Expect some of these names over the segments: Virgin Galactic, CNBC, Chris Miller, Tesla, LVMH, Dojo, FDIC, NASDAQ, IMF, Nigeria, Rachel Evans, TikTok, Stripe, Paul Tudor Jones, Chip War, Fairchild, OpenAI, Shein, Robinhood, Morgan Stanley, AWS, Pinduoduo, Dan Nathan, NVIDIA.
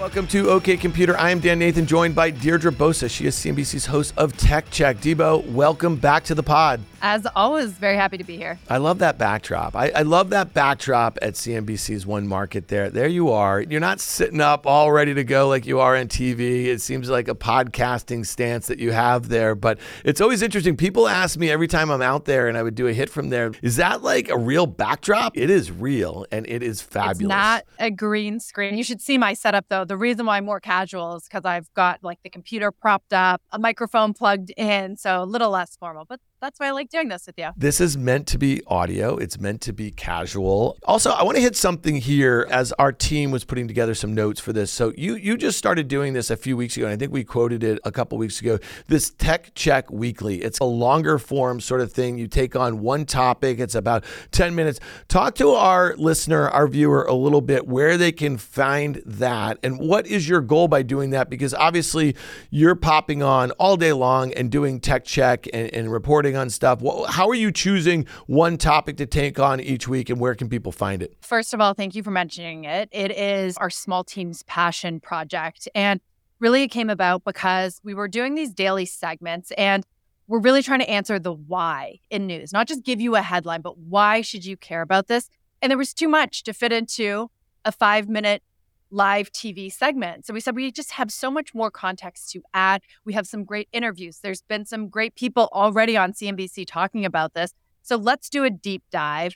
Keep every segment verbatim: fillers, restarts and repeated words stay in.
Welcome to OK Computer. I am Dan Nathan, joined by Deirdre Bosa. She is C N B C's host of Tech Check. Debo, welcome back to the pod. As always, very happy to be here. I love that backdrop. I, I love that backdrop at C N B C's One Market there. There you are. You're not sitting up all ready to go like you are on T V. It seems like a podcasting stance that you have there, but it's always interesting. People ask me every time I'm out there and I would do a hit from there, is that like a real backdrop? It is real and it is fabulous. It's not a green screen. You should see my setup though. The reason why I'm more casual is because I've got like the computer propped up, a microphone plugged in, so a little less formal, but that's why I like doing this with you. This is meant to be audio. It's meant to be casual. Also, I want to hit something here as our team was putting together some notes for this. So you you just started doing this a few weeks ago, and I think we quoted it a couple weeks ago, this Tech Check Weekly. It's a longer form sort of thing. You take on one topic. It's about ten minutes. Talk to our listener, our viewer a little bit where they can find that, and what is your goal by doing that? Because obviously you're popping on all day long and doing Tech Check and, and reporting on stuff. How are you choosing one topic to take on each week, and where can people find it? First of all, thank you for mentioning it. It is our small team's passion project. And really it came about because we were doing these daily segments and we're really trying to answer the why in news, not just give you a headline, but why should you care about this? And there was too much to fit into a five minute live T V segment. So we said, we just have so much more context to add. We have some great interviews. There's been some great people already on C N B C talking about this. So let's do a deep dive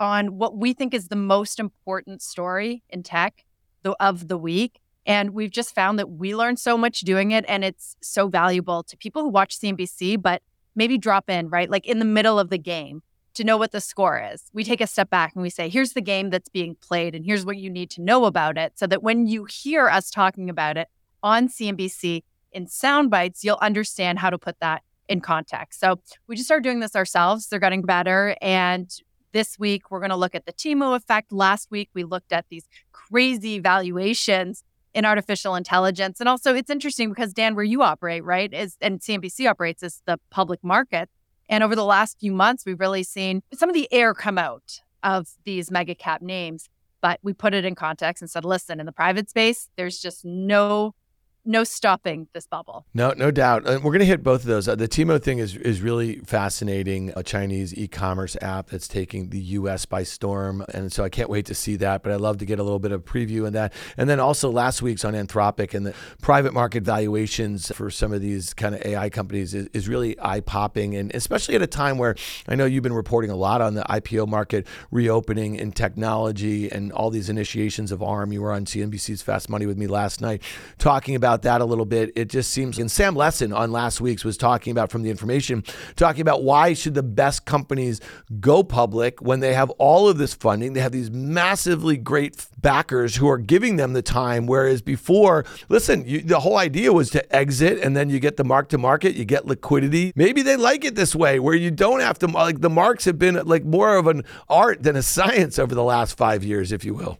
on what we think is the most important story in tech of the week. And we've just found that we learn so much doing it, and it's so valuable to people who watch C N B C, but maybe drop in, right? Like in the middle of the game to know what the score is. We take a step back and we say, here's the game that's being played and here's what you need to know about it, so that when you hear us talking about it on C N B C in sound bites, you'll understand how to put that in context. So we just started doing this ourselves. They're getting better. And this week, we're going to look at the Temu effect. Last week, we looked at these crazy valuations in artificial intelligence. And also, it's interesting because, Dan, where you operate, right, is, and C N B C operates, is the public market. And over the last few months, we've really seen some of the air come out of these mega cap names, but we put it in context and said, listen, in the private space, there's just no No stopping this bubble. No, no doubt. And we're going to hit both of those. Uh, the Temu thing is is really fascinating, a Chinese e-commerce app that's taking the U S by storm. And so I can't wait to see that, but I'd love to get a little bit of preview in that. And then also last week's on Anthropic and the private market valuations for some of these kind of A I companies is, is really eye-popping. And especially at a time where I know you've been reporting a lot on the I P O market reopening in technology and all these initiations of A R M. You were on C N B C's Fast Money with me last night talking about that a little bit. It just seems, and Sam Lessin on last week's was talking about, from the information, talking about why should the best companies go public when they have all of this funding, they have these massively great backers who are giving them the time, whereas before, listen, you, the whole idea was to exit and then you get the mark to market, you get liquidity. Maybe they like it this way where you don't have to, like the marks have been like more of an art than a science over the last five years, if you will.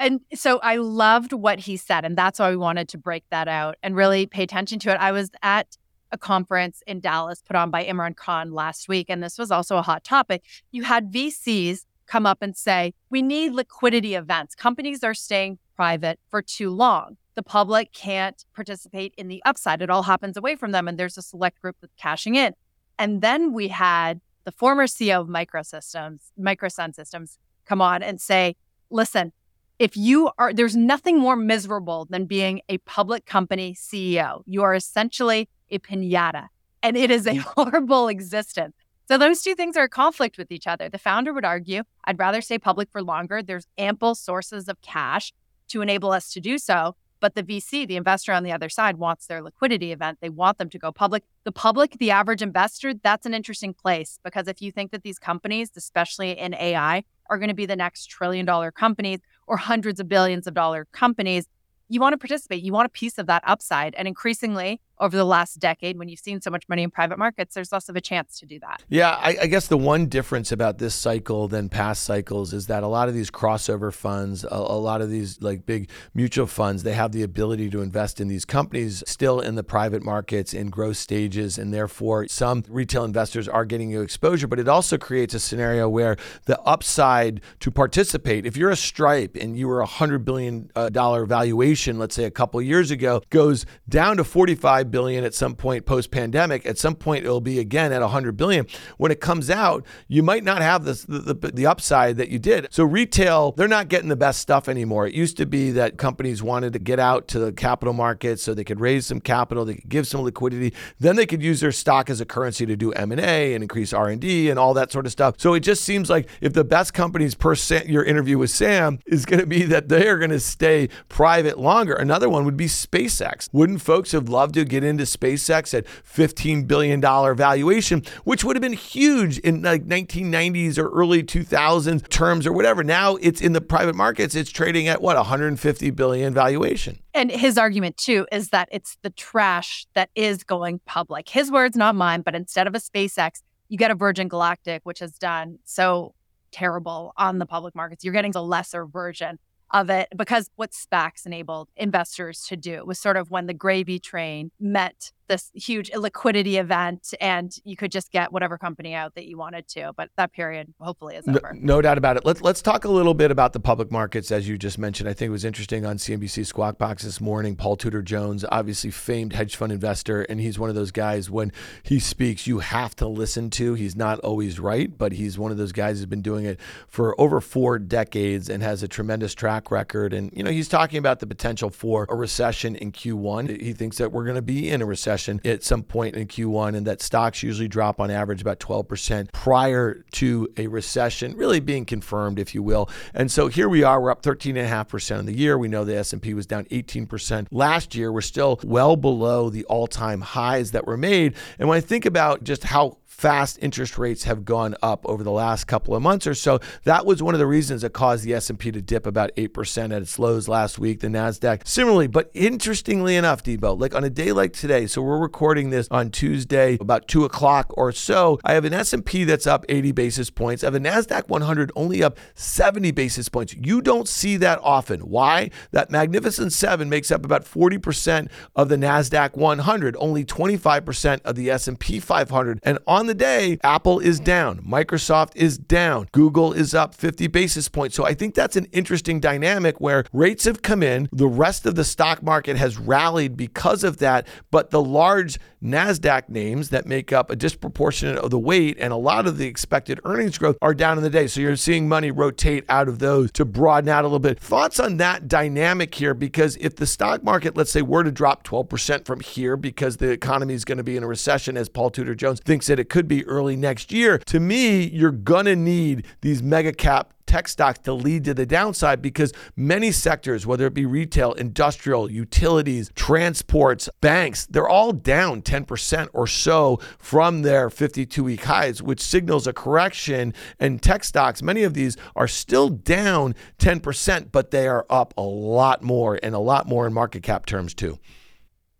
And so I loved what he said, and that's why we wanted to break that out and really pay attention to it. I was at a conference in Dallas put on by Imran Khan last week, and this was also a hot topic. You had V Cs come up and say, we need liquidity events. Companies are staying private for too long. The public can't participate in the upside. It all happens away from them, and there's a select group that's cashing in. And then we had the former C E O of Microsystems, Microsun Systems, come on and say, listen, if you are, there's nothing more miserable than being a public company C E O. You are essentially a pinata, and it is a horrible existence. So those two things are a conflict with each other. The founder would argue, I'd rather stay public for longer. There's ample sources of cash to enable us to do so. But the V C, the investor on the other side, wants their liquidity event. They want them to go public. The public, the average investor, that's an interesting place, because if you think that these companies, especially in A I, are going to be the next trillion dollar companies or hundreds of billions of dollar companies, you want to participate. You want a piece of that upside. And increasingly, over the last decade, when you've seen so much money in private markets, there's less of a chance to do that. Yeah, I, I guess the one difference about this cycle than past cycles is that a lot of these crossover funds, a, a lot of these like big mutual funds, they have the ability to invest in these companies still in the private markets in growth stages. And therefore, some retail investors are getting you exposure, but it also creates a scenario where the upside to participate, if you're a Stripe and you were a one hundred billion dollars valuation, let's say a couple of years ago, goes down to forty-five billion at some point post-pandemic. At some point, it'll be again at one hundred billion. When it comes out, you might not have this, the, the the upside that you did. So retail, they're not getting the best stuff anymore. It used to be that companies wanted to get out to the capital market so they could raise some capital, they could give some liquidity, then they could use their stock as a currency to do M and A and increase R and D and all that sort of stuff. So it just seems like if the best companies per se, your interview with Sam is going to be that they're going to stay private long longer. Another one would be SpaceX. Wouldn't folks have loved to get into SpaceX at fifteen billion dollars valuation, which would have been huge in like nineteen nineties or early two thousands terms or whatever? Now it's in the private markets, it's trading at what, one hundred fifty billion dollars valuation. And his argument too is that it's the trash that is going public. His words, not mine, but instead of a SpaceX, you get a Virgin Galactic, which has done so terrible on the public markets. You're getting a lesser version of it, because what SPACs enabled investors to do was sort of when the gravy train met this huge liquidity event and you could just get whatever company out that you wanted to. But that period hopefully is over. No, no doubt about it. Let's, let's talk a little bit about the public markets, as you just mentioned. I think it was interesting on C N B C Squawk Box this morning, Paul Tudor Jones, obviously famed hedge fund investor. And he's one of those guys, when he speaks, you have to listen to. He's not always right, but he's one of those guys who's been doing it for over four decades and has a tremendous track record. And, you know, he's talking about the potential for a recession in Q one. He thinks that we're going to be in a recession at some point in Q one, and that stocks usually drop on average about twelve percent prior to a recession really being confirmed, if you will. And so here we are, we're up thirteen point five percent in the year. We know the S and P was down eighteen percent last year. We're still well below the all-time highs that were made. And when I think about just how fast interest rates have gone up over the last couple of months or so, that was one of the reasons that caused the S and P to dip about eight percent at its lows last week, the NASDAQ similarly. But interestingly enough, Debo, like on a day like today, so we're recording this on Tuesday, about two o'clock or so, I have an S and P that's up eighty basis points. I have a NASDAQ one hundred only up seventy basis points. You don't see that often. Why? That Magnificent Seven makes up about forty percent of the NASDAQ one hundred, only twenty-five percent of the S and P five hundred. And on the day, Apple is down, Microsoft is down, Google is up fifty basis points. So I think that's an interesting dynamic where rates have come in, the rest of the stock market has rallied because of that, but the large NASDAQ names that make up a disproportionate of the weight and a lot of the expected earnings growth are down in the day. So you're seeing money rotate out of those to broaden out a little bit. Thoughts on that dynamic here? Because if the stock market, let's say, were to drop twelve percent from here because the economy is going to be in a recession, as Paul Tudor Jones thinks it could be early next year, to me, you're gonna need these mega cap tech stocks to lead to the downside, because many sectors, whether it be retail, industrial, utilities, transports, banks, they're all down ten percent or so from their fifty-two week highs, which signals a correction. And tech stocks, many of these are still down ten percent, but they are up a lot more, and a lot more in market cap terms too.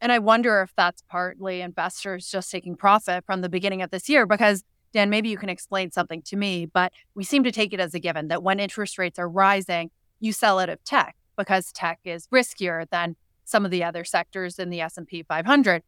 And I wonder if that's partly investors just taking profit from the beginning of this year, because, Dan, maybe you can explain something to me, but we seem to take it as a given that when interest rates are rising, you sell out of tech because tech is riskier than some of the other sectors in the S and P five hundred.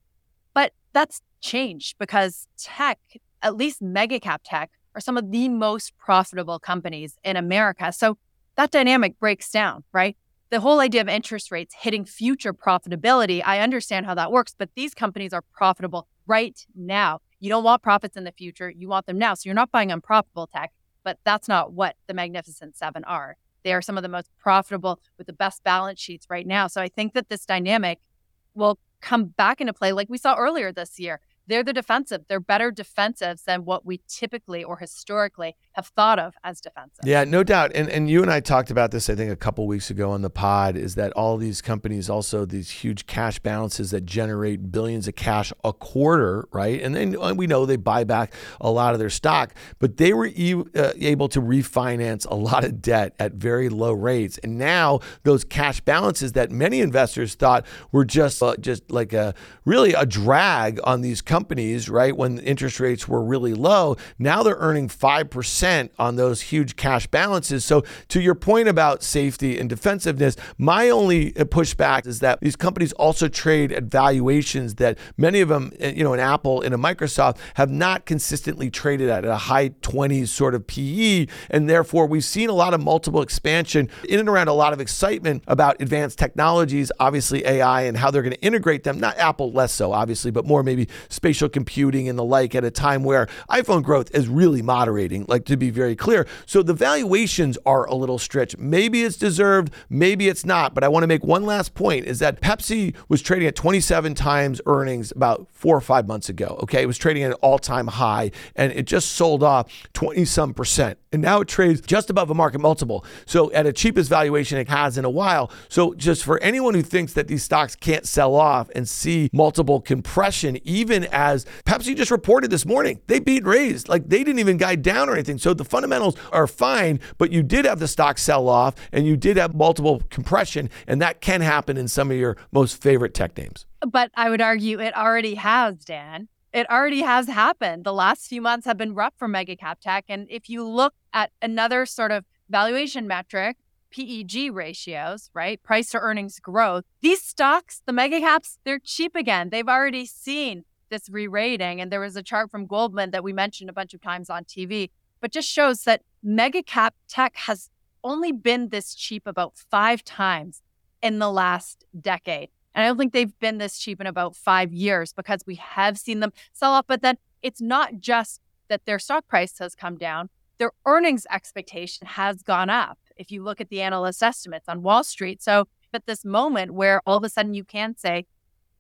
But that's changed, because tech, at least mega cap tech, are some of the most profitable companies in America. So that dynamic breaks down, right? The whole idea of interest rates hitting future profitability, I understand how that works, but these companies are profitable right now. You don't want profits in the future. You want them now. So you're not buying unprofitable tech, but that's not what the Magnificent Seven are. They are some of the most profitable with the best balance sheets right now. So I think that this dynamic will come back into play like we saw earlier this year. they're the defensive. They're better defensives than what we typically or historically have thought of as defensive. Yeah, no doubt. And and you and I talked about this, I think, a couple weeks ago on the pod, is that all these companies also these huge cash balances that generate billions of cash a quarter, right? And then we know they buy back a lot of their stock, but they were e- uh, able to refinance a lot of debt at very low rates. And now those cash balances that many investors thought were just uh, just like a really a drag on these companies. Companies, right, when interest rates were really low, now they're earning five percent on those huge cash balances. So to your point about safety and defensiveness, my only pushback is that these companies also trade at valuations that many of them, you know, an Apple and a Microsoft have not consistently traded at, at a high twenties sort of P E. And therefore, we've seen a lot of multiple expansion in and around a lot of excitement about advanced technologies, obviously A I and how they're going to integrate them. Not Apple less so, obviously, but more maybe space computing and the like at a time where iPhone growth is really moderating, like to be very clear. So the valuations are a little stretched. Maybe it's deserved, maybe it's not. But I want to make one last point is that Pepsi was trading at twenty-seven times earnings about four or five months ago. Okay, it was trading at an all-time high and it just sold off twenty some percent. And now it trades just above a market multiple. So at a cheapest valuation it has in a while. So just for anyone who thinks that these stocks can't sell off and see multiple compression, even at as Pepsi just reported this morning, they beat raised. Like they didn't even guide down or anything. So the fundamentals are fine, but you did have the stock sell off and you did have multiple compression, and that can happen in some of your most favorite tech names. But I would argue it already has, Dan. It already has happened. The last few months have been rough for mega cap tech. And if you look at another sort of valuation metric, P E G ratios, right? Price to earnings growth. These stocks, the mega caps, they're cheap again. They've already seen this re-rating. And there was a chart from Goldman that we mentioned a bunch of times on T V, but just shows that mega cap tech has only been this cheap about five times in the last decade. And I don't think they've been this cheap in about five years because we have seen them sell off. But then it's not just that their stock price has come down, their earnings expectation has gone up. If you look at the analyst estimates on Wall Street. So at this moment where all of a sudden you can say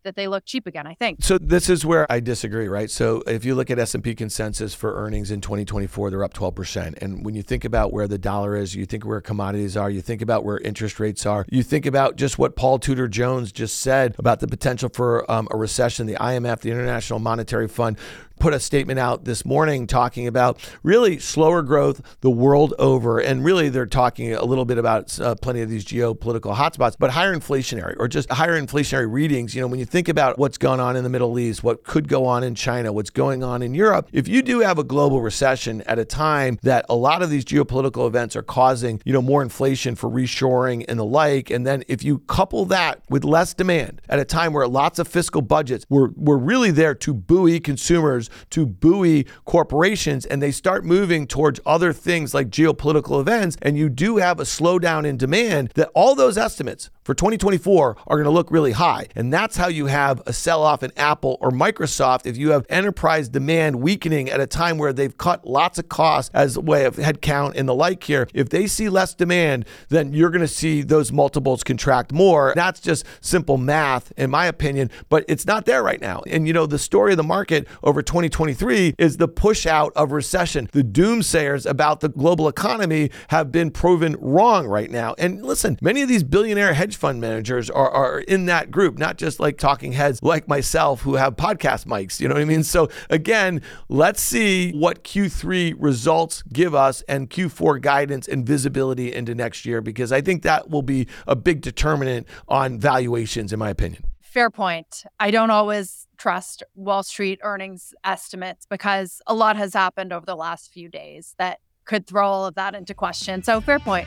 that they look cheap again, I think. So this is where I disagree, right? So if you look at S and P consensus for earnings in twenty twenty-four, they're up twelve percent. And when you think about where the dollar is, you think where commodities are, you think about where interest rates are, you think about just what Paul Tudor Jones just said about the potential for um, a recession, the I M F, the International Monetary Fund, put a statement out this morning talking about really slower growth the world over. And really, they're talking a little bit about uh, plenty of these geopolitical hotspots, but higher inflationary or just higher inflationary readings. You know, when you think about what's gone on in the Middle East, what could go on in China, what's going on in Europe, if you do have a global recession at a time that a lot of these geopolitical events are causing, you know, more inflation for reshoring and the like, and then if you couple that with less demand at a time where lots of fiscal budgets were, were really there to buoy consumers, to buoy corporations, and they start moving towards other things like geopolitical events, and you do have a slowdown in demand, that all those estimates for twenty twenty-four are going to look really high. And that's how you have a sell-off in Apple or Microsoft if you have enterprise demand weakening at a time where they've cut lots of costs as a way of headcount and the like here. If they see less demand, then you're going to see those multiples contract more. That's just simple math, in my opinion, but it's not there right now. And you know, the story of the market over twenty twenty-three is the push out of recession. The doomsayers about the global economy have been proven wrong right now. And listen, many of these billionaire hedge fund managers are, are in that group, not just like talking heads like myself who have podcast mics, you know what I mean? So again, let's see what Q three results give us and Q four guidance and visibility into next year, because I think that will be a big determinant on valuations, in my opinion. Fair point. I don't always trust Wall Street earnings estimates because a lot has happened over the last few days that could throw all of that into question. So fair point.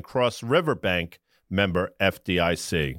Cross River Bank, member F D I C.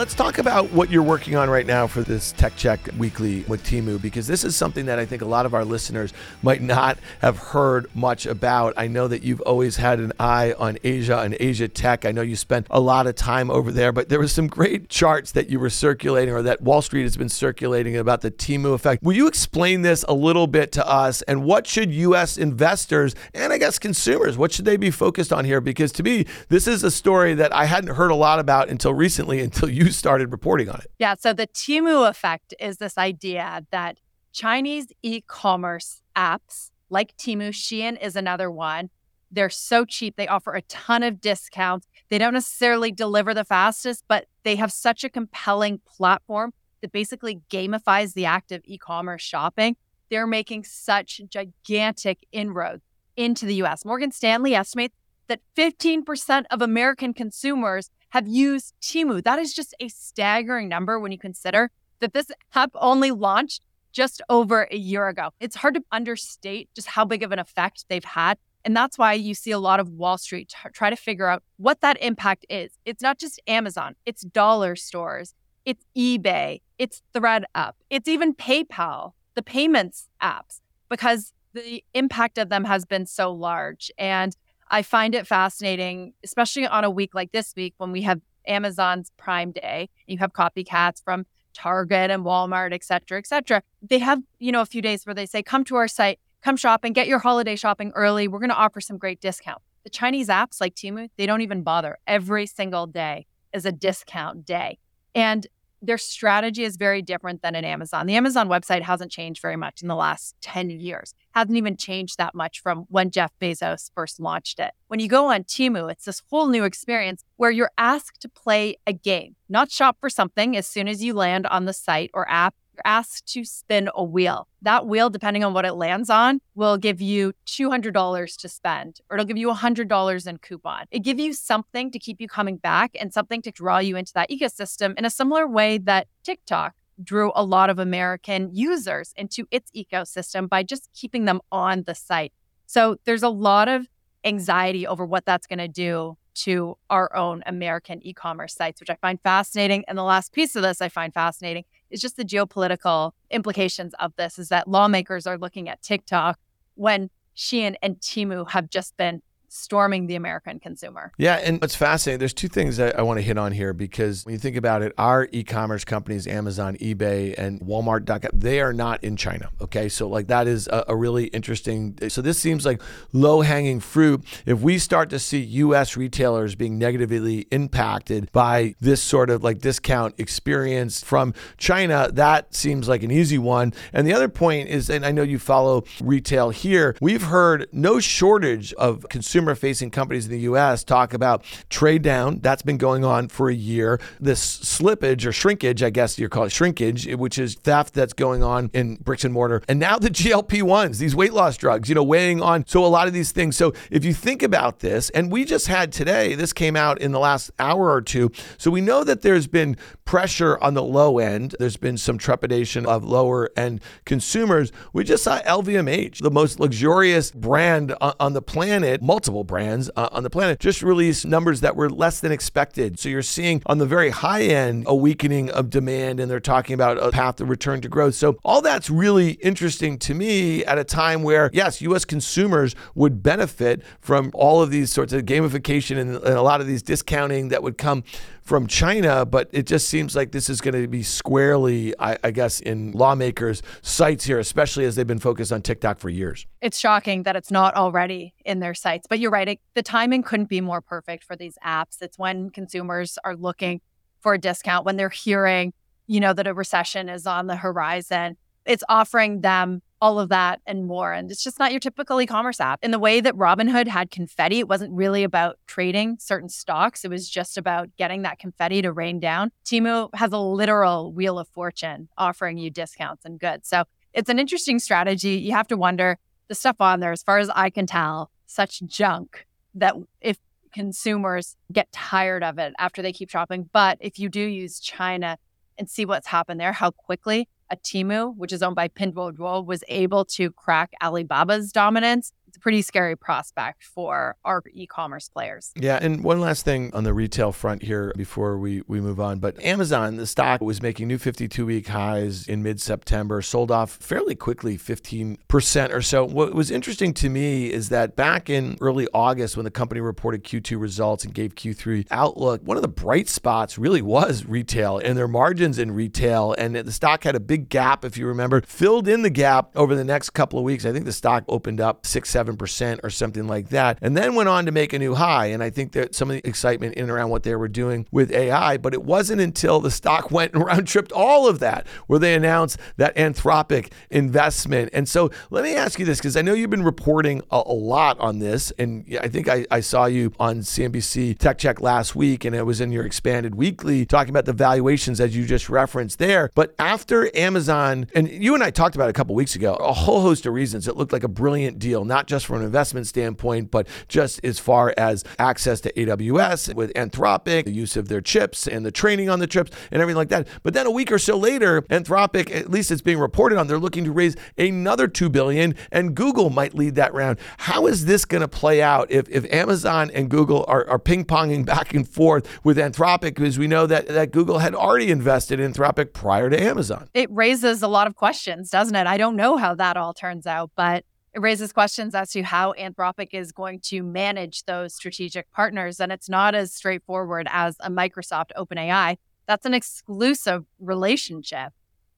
Let's talk about what you're working on right now for this Tech Check Weekly with Temu, because this is something that I think a lot of our listeners might not have heard much about. I know that you've always had an eye on Asia and Asia tech. I know you spent a lot of time over there, but there was some great charts that you were circulating, or that Wall Street has been circulating, about the Temu effect. Will you explain this a little bit to us, and what should U S investors and I guess consumers, what should they be focused on here? Because to me, this is a story that I hadn't heard a lot about until recently, until you started reporting on it. Yeah, so the Temu effect is this idea that Chinese e-commerce apps like Temu, Shein is another one. They're so cheap. They offer a ton of discounts. They don't necessarily deliver the fastest, but they have such a compelling platform that basically gamifies the act of e-commerce shopping. They're making such gigantic inroads into the U S. Morgan Stanley estimates that fifteen percent of American consumers have used Temu. That is just a staggering number when you consider that this app only launched just over a year ago. It's hard to understate just how big of an effect they've had. And that's why you see a lot of Wall Street t- try to figure out what that impact is. It's not just Amazon, it's dollar stores, it's eBay, it's ThreadUp, it's even PayPal, the payments apps, because the impact of them has been so large. And I find it fascinating, especially on a week like this week when we have Amazon's Prime Day. You have copycats from Target and Walmart, et cetera, et cetera. They have, you know, a few days where they say, come to our site, come shop and get your holiday shopping early. We're going to offer some great discounts. The Chinese apps like Temu, they don't even bother. Every single day is a discount day. And their strategy is very different than an Amazon. The Amazon website hasn't changed very much in the last ten years. Hasn't even changed that much from when Jeff Bezos first launched it. When you go on Temu, it's this whole new experience where you're asked to play a game, not shop for something as soon as you land on the site or app. You're asked to spin a wheel. That wheel, depending on what it lands on, will give you two hundred dollars to spend, or it'll give you one hundred dollars in coupon. It gives you something to keep you coming back and something to draw you into that ecosystem in a similar way that TikTok drew a lot of American users into its ecosystem by just keeping them on the site. So there's a lot of anxiety over what that's going to do to our own American e-commerce sites, which I find fascinating. And the last piece of this I find fascinating is just the geopolitical implications of this, is that lawmakers are looking at TikTok when Shein and Temu have just been storming the American consumer. Yeah, and it's fascinating. There's two things that I want to hit on here, because when you think about it, our e-commerce companies, Amazon, eBay, and Walmart dot com, they are not in China, okay? So like that is a, a really interesting, so this seems like low-hanging fruit. If we start to see U S retailers being negatively impacted by this sort of like discount experience from China, that seems like an easy one. And the other point is, and I know you follow retail here, we've heard no shortage of consumers consumer-facing companies in the U S talk about trade down. That's been going on for a year. This slippage or shrinkage, I guess you're calling it shrinkage, which is theft that's going on in bricks and mortar. And now the G L P one s, these weight loss drugs, you know, weighing on. So a lot of these things. So if you think about this, and we just had today, this came out in the last hour or two. So we know that there's been pressure on the low end. There's been some trepidation of lower end consumers. We just saw L V M H, the most luxurious brand on the planet, multiple brands uh, on the planet, just released numbers that were less than expected. So you're seeing on the very high end a weakening of demand, and they're talking about a path to return to growth. So all that's really interesting to me at a time where, yes, U S consumers would benefit from all of these sorts of gamification and, and a lot of these discounting that would come from China, but it just seems like this is going to be squarely, I, I guess, in lawmakers' sights here, especially as they've been focused on TikTok for years. It's shocking that it's not already in their sights, but you're right. It, the timing couldn't be more perfect for these apps. It's when consumers are looking for a discount, when they're hearing, you know, that a recession is on the horizon. It's offering them all of that and more. And it's just not your typical e-commerce app. In the way that Robinhood had confetti, it wasn't really about trading certain stocks. It was just about getting that confetti to rain down. Temu has a literal wheel of fortune offering you discounts and goods. So it's an interesting strategy. You have to wonder, the stuff on there, as far as I can tell, such junk that if consumers get tired of it after they keep shopping. But if you do use China and see what's happened there, how quickly a Temu, which is owned by Pinduoduo, was able to crack Alibaba's dominance. It's pretty scary prospect for our e-commerce players. Yeah. And one last thing on the retail front here before we, we move on. But Amazon, the stock was making new fifty-two week highs in mid-September, sold off fairly quickly, fifteen percent or so. What was interesting to me is that back in early August, when the company reported Q two results and gave Q three outlook, one of the bright spots really was retail and their margins in retail. And the stock had a big gap, if you remember, filled in the gap over the next couple of weeks. I think the stock opened up six, seven percent or something like that, and then went on to make a new high. And I think that some of the excitement in and around what they were doing with A I, but it wasn't until the stock went and round tripped all of that where they announced that Anthropic investment. And so let me ask you this, because I know you've been reporting a, a lot on this. And I think I, I saw you on C N B C Tech Check last week, and it was in your expanded weekly talking about the valuations as you just referenced there. But after Amazon, and you and I talked about it a couple weeks ago, a whole host of reasons, it looked like a brilliant deal, not just from an investment standpoint, but just as far as access to A W S with Anthropic, the use of their chips and the training on the chips and everything like that. But then a week or so later, Anthropic, at least it's being reported on, they're looking to raise another two billion dollars, and Google might lead that round. How is this going to play out if, if Amazon and Google are, are ping-ponging back and forth with Anthropic? Because we know that, that Google had already invested in Anthropic prior to Amazon. It raises a lot of questions, doesn't it? I don't know how that all turns out, but it raises questions as to how Anthropic is going to manage those strategic partners. And it's not as straightforward as a Microsoft OpenAI. That's an exclusive relationship.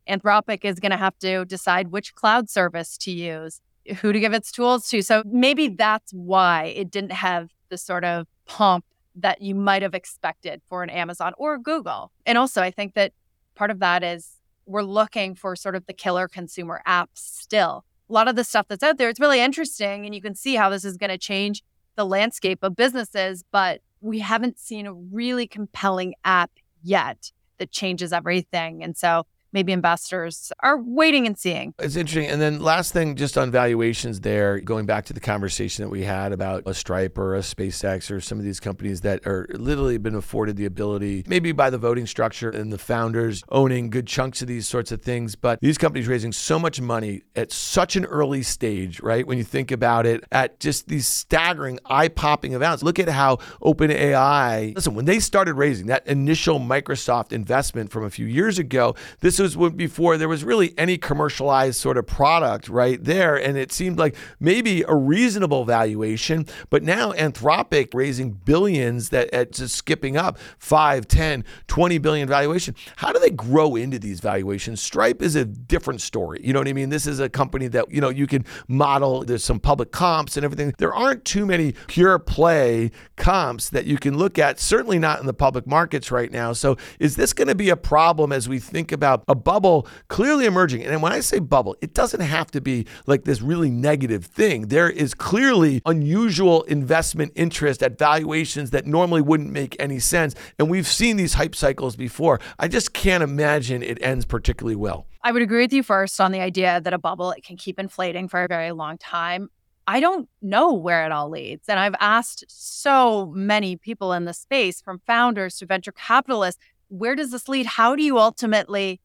Anthropic is going to have to decide which cloud service to use, who to give its tools to. So maybe that's why it didn't have the sort of pomp that you might have expected for an Amazon or Google. And also, I think that part of that is we're looking for sort of the killer consumer app still. A lot of the stuff that's out there, it's really interesting, and you can see how this is going to change the landscape of businesses, but we haven't seen a really compelling app yet that changes everything. And so maybe investors are waiting and seeing. It's interesting. And then last thing, just on valuations there, going back to the conversation that we had about a Stripe or a SpaceX or some of these companies that are literally been afforded the ability, maybe by the voting structure and the founders owning good chunks of these sorts of things. But these companies raising so much money at such an early stage, right? When you think about it, at just these staggering eye-popping amounts. Look at how OpenAI, listen, when they started raising that initial Microsoft investment from a few years ago, this was before there was really any commercialized sort of product right there. And it seemed like maybe a reasonable valuation, but now Anthropic raising billions, that at just skipping up five, ten, twenty billion valuation. How do they grow into these valuations? Stripe is a different story. You know what I mean? This is a company that, you know, you can model. There's some public comps and everything. There aren't too many pure play comps that you can look at, certainly not in the public markets right now. So is this going to be a problem as we think about a bubble clearly emerging? And when I say bubble, it doesn't have to be like this really negative thing. There is clearly unusual investment interest at valuations that normally wouldn't make any sense. And we've seen these hype cycles before. I just can't imagine it ends particularly well. I would agree with you first on the idea that a bubble can keep inflating for a very long time. I don't know where it all leads. And I've asked so many people in the space, from founders to venture capitalists, where does this lead? How do you ultimately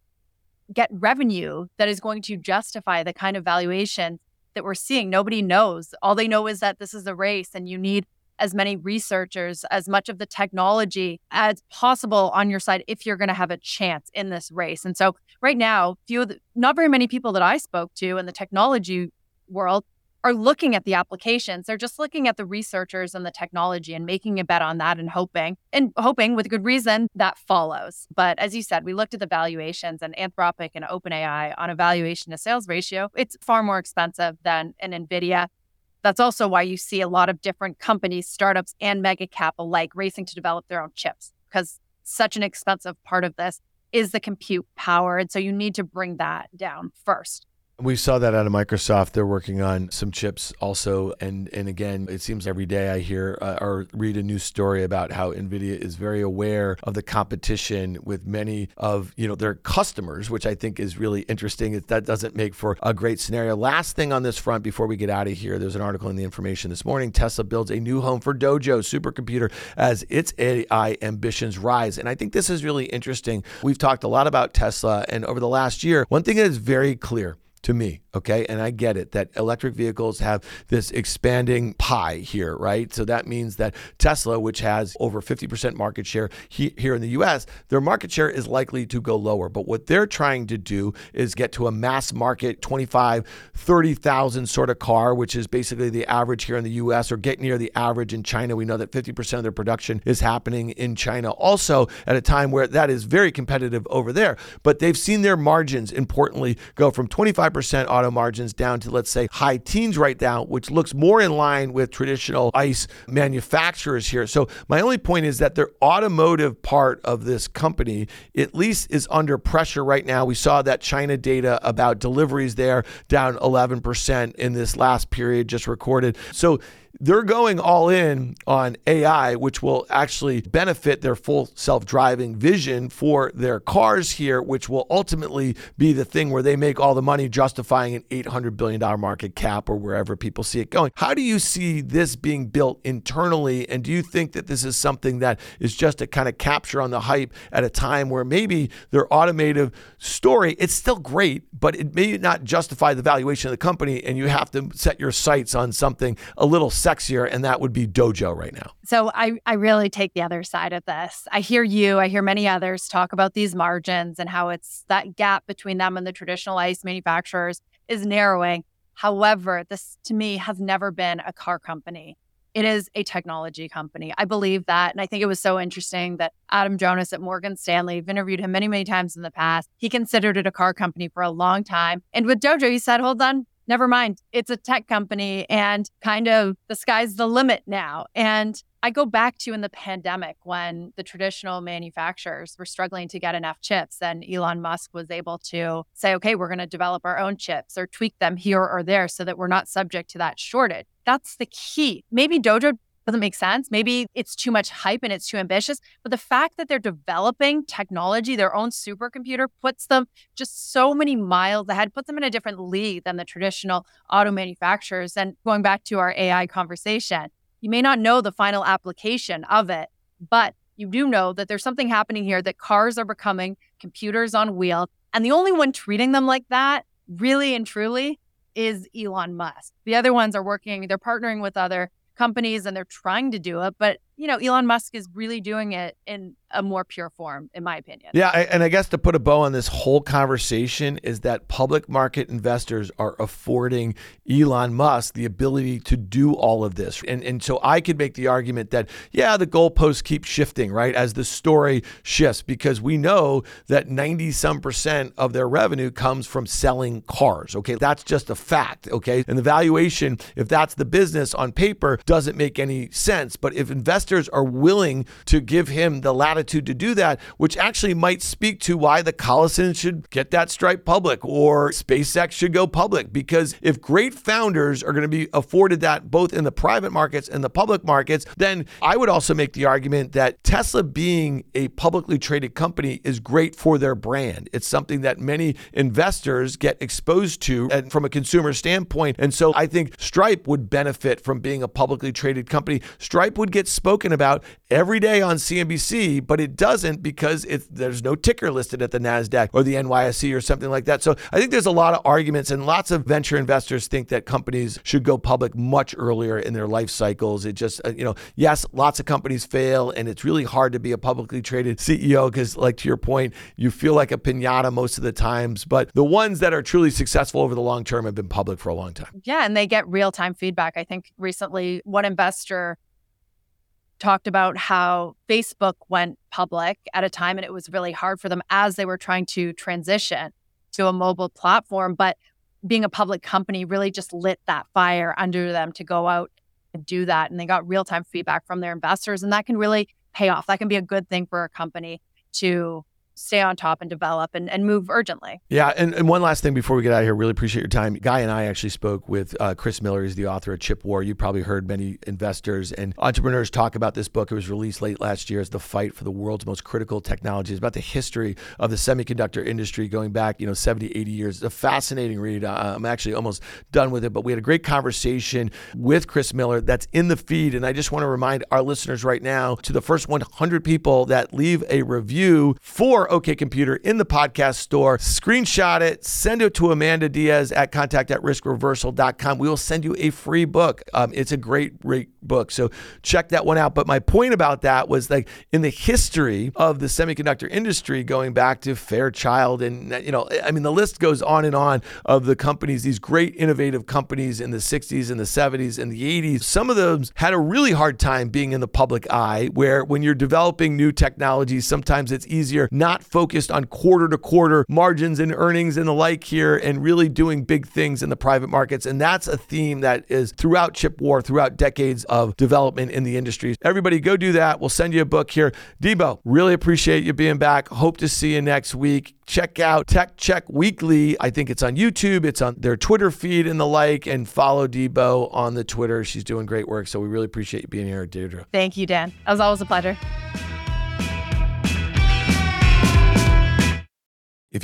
get revenue that is going to justify the kind of valuation that we're seeing? Nobody knows. All they know is that this is a race and you need as many researchers, as much of the technology as possible on your side if you're going to have a chance in this race. And so right now, few of the, not very many people that I spoke to in the technology world are looking at the applications. They're just looking at the researchers and the technology and making a bet on that and hoping, and hoping with good reason that follows. But as you said, we looked at the valuations, and Anthropic and OpenAI on a valuation to sales ratio, it's far more expensive than an NVIDIA. That's also why you see a lot of different companies, startups and mega cap alike racing to develop their own chips, because such an expensive part of this is the compute power. And so you need to bring that down first. We saw that out of Microsoft. They're working on some chips also. And and again, it seems every day I hear uh, or read a new story about how NVIDIA is very aware of the competition with many of, you know, their customers, which I think is really interesting. It, that doesn't make for a great scenario. Last thing on this front before we get out of here, there's an article in The Information this morning. Tesla builds a new home for Dojo supercomputer as its A I ambitions rise. And I think this is really interesting. We've talked a lot about Tesla, and over the last year, one thing that is very clear to me, okay? And I get it that electric vehicles have this expanding pie here, right? So that means that Tesla, which has over fifty percent market share he- here in the U S, their market share is likely to go lower. But what they're trying to do is get to a mass market twenty-five, thirty thousand sort of car, which is basically the average here in the U S, or get near the average in China. We know that fifty percent of their production is happening in China also, at a time where that is very competitive over there. But they've seen their margins, importantly, go from twenty-five percent auto margins down to, let's say, high teens right now, which looks more in line with traditional ICE manufacturers here. So my only point is that their automotive part of this company, at least, is under pressure right now. We saw that China data about deliveries there down eleven percent in this last period just recorded. So they're going all in on A I, which will actually benefit their full self-driving vision for their cars here, which will ultimately be the thing where they make all the money, justifying an eight hundred billion dollars market cap or wherever people see it going. How do you see this being built internally? And do you think that this is something that is just a kind of capture on the hype at a time where maybe their automotive story, it's still great, but it may not justify the valuation of the company, and you have to set your sights on something a little sexier, and that would be Dojo right now? So I, I really take the other side of this. I hear you, I hear many others talk about these margins and how it's that gap between them and the traditional ICE manufacturers is narrowing. However, this to me has never been a car company. It is a technology company. I believe that. And I think it was so interesting that Adam Jonas at Morgan Stanley, I've interviewed him many, many times in the past. He considered it a car company for a long time. And with Dojo, he said, hold on, never mind. It's a tech company and kind of the sky's the limit now. And I go back to in the pandemic when the traditional manufacturers were struggling to get enough chips, and Elon Musk was able to say, okay, we're going to develop our own chips or tweak them here or there so that we're not subject to that shortage. That's the key. Maybe Dojo doesn't make sense. Maybe it's too much hype and it's too ambitious. But the fact that they're developing technology, their own supercomputer, puts them just so many miles ahead, puts them in a different league than the traditional auto manufacturers. And going back to our A I conversation, you may not know the final application of it, but you do know that there's something happening here, that cars are becoming computers on wheels. And the only one treating them like that, really and truly, is Elon Musk. The other ones are working, they're partnering with other companies and they're trying to do it, but you know, Elon Musk is really doing it in a more pure form, in my opinion. Yeah, and I guess to put a bow on this whole conversation is that public market investors are affording Elon Musk the ability to do all of this. And and so I could make the argument that, yeah, the goalposts keep shifting, right, as the story shifts, because we know that ninety some percent of their revenue comes from selling cars, okay? That's just a fact, okay? And the valuation, if that's the business on paper, doesn't make any sense. But if investors are willing to give him the latitude to do that, which actually might speak to why the Collison should get that Stripe public or SpaceX should go public. Because if great founders are going to be afforded that both in the private markets and the public markets, then I would also make the argument that Tesla being a publicly traded company is great for their brand. It's something that many investors get exposed to and from a consumer standpoint. And so I think Stripe would benefit from being a publicly traded company. Stripe would get spoken about every day on C N B C, but it doesn't because it's, there's no ticker listed at the NASDAQ or the N Y S E or something like that. So I think there's a lot of arguments, and lots of venture investors think that companies should go public much earlier in their life cycles. It just, you know, yes, lots of companies fail, and it's really hard to be a publicly traded C E O because, like to your point, you feel like a piñata most of the times, but the ones that are truly successful over the long term have been public for a long time. Yeah, and they get real-time feedback. I think recently one investor talked about how Facebook went public at a time and it was really hard for them as they were trying to transition to a mobile platform. But being a public company really just lit that fire under them to go out and do that. And they got real-time feedback from their investors, and that can really pay off. That can be a good thing for a company to stay on top and develop and, and move urgently. Yeah, and, and one last thing before we get out of here, really appreciate your time. Guy and I actually spoke with uh, Chris Miller. He's the author of Chip War. You probably heard many investors and entrepreneurs talk about this book. It was released late last year. It's The Fight for the World's Most Critical Technologies. It's about the history of the semiconductor industry going back, you know, seventy, eighty years. It's a fascinating read. Uh, I'm actually almost done with it, but we had a great conversation with Chris Miller that's in the feed. And I just want to remind our listeners right now, to the first one hundred people that leave a review for or OK Computer in the podcast store. Screenshot it, send it to Amanda Diaz at contact at risk reversal dot com. We will send you a free book. Um, it's a great, great book. So check that one out. But my point about that was like in the history of the semiconductor industry, going back to Fairchild and, you know, I mean, the list goes on and on of the companies, these great innovative companies in the sixties and the seventies and the eighties. Some of those had a really hard time being in the public eye, where when you're developing new technologies, sometimes it's easier not focused on quarter to quarter margins and earnings and the like here, and really doing big things in the private markets. And that's a theme that is throughout Chip War, throughout decades of development in the industry. Everybody go do that. We'll send you a book here. Debo, really appreciate you being back. Hope to see you next week. Check out Tech Check Weekly. I think it's on YouTube. It's on their Twitter feed and the like. And follow Debo on the Twitter. She's doing great work. So we really appreciate you being here, Deirdre. Thank you, Dan. It was always a pleasure. If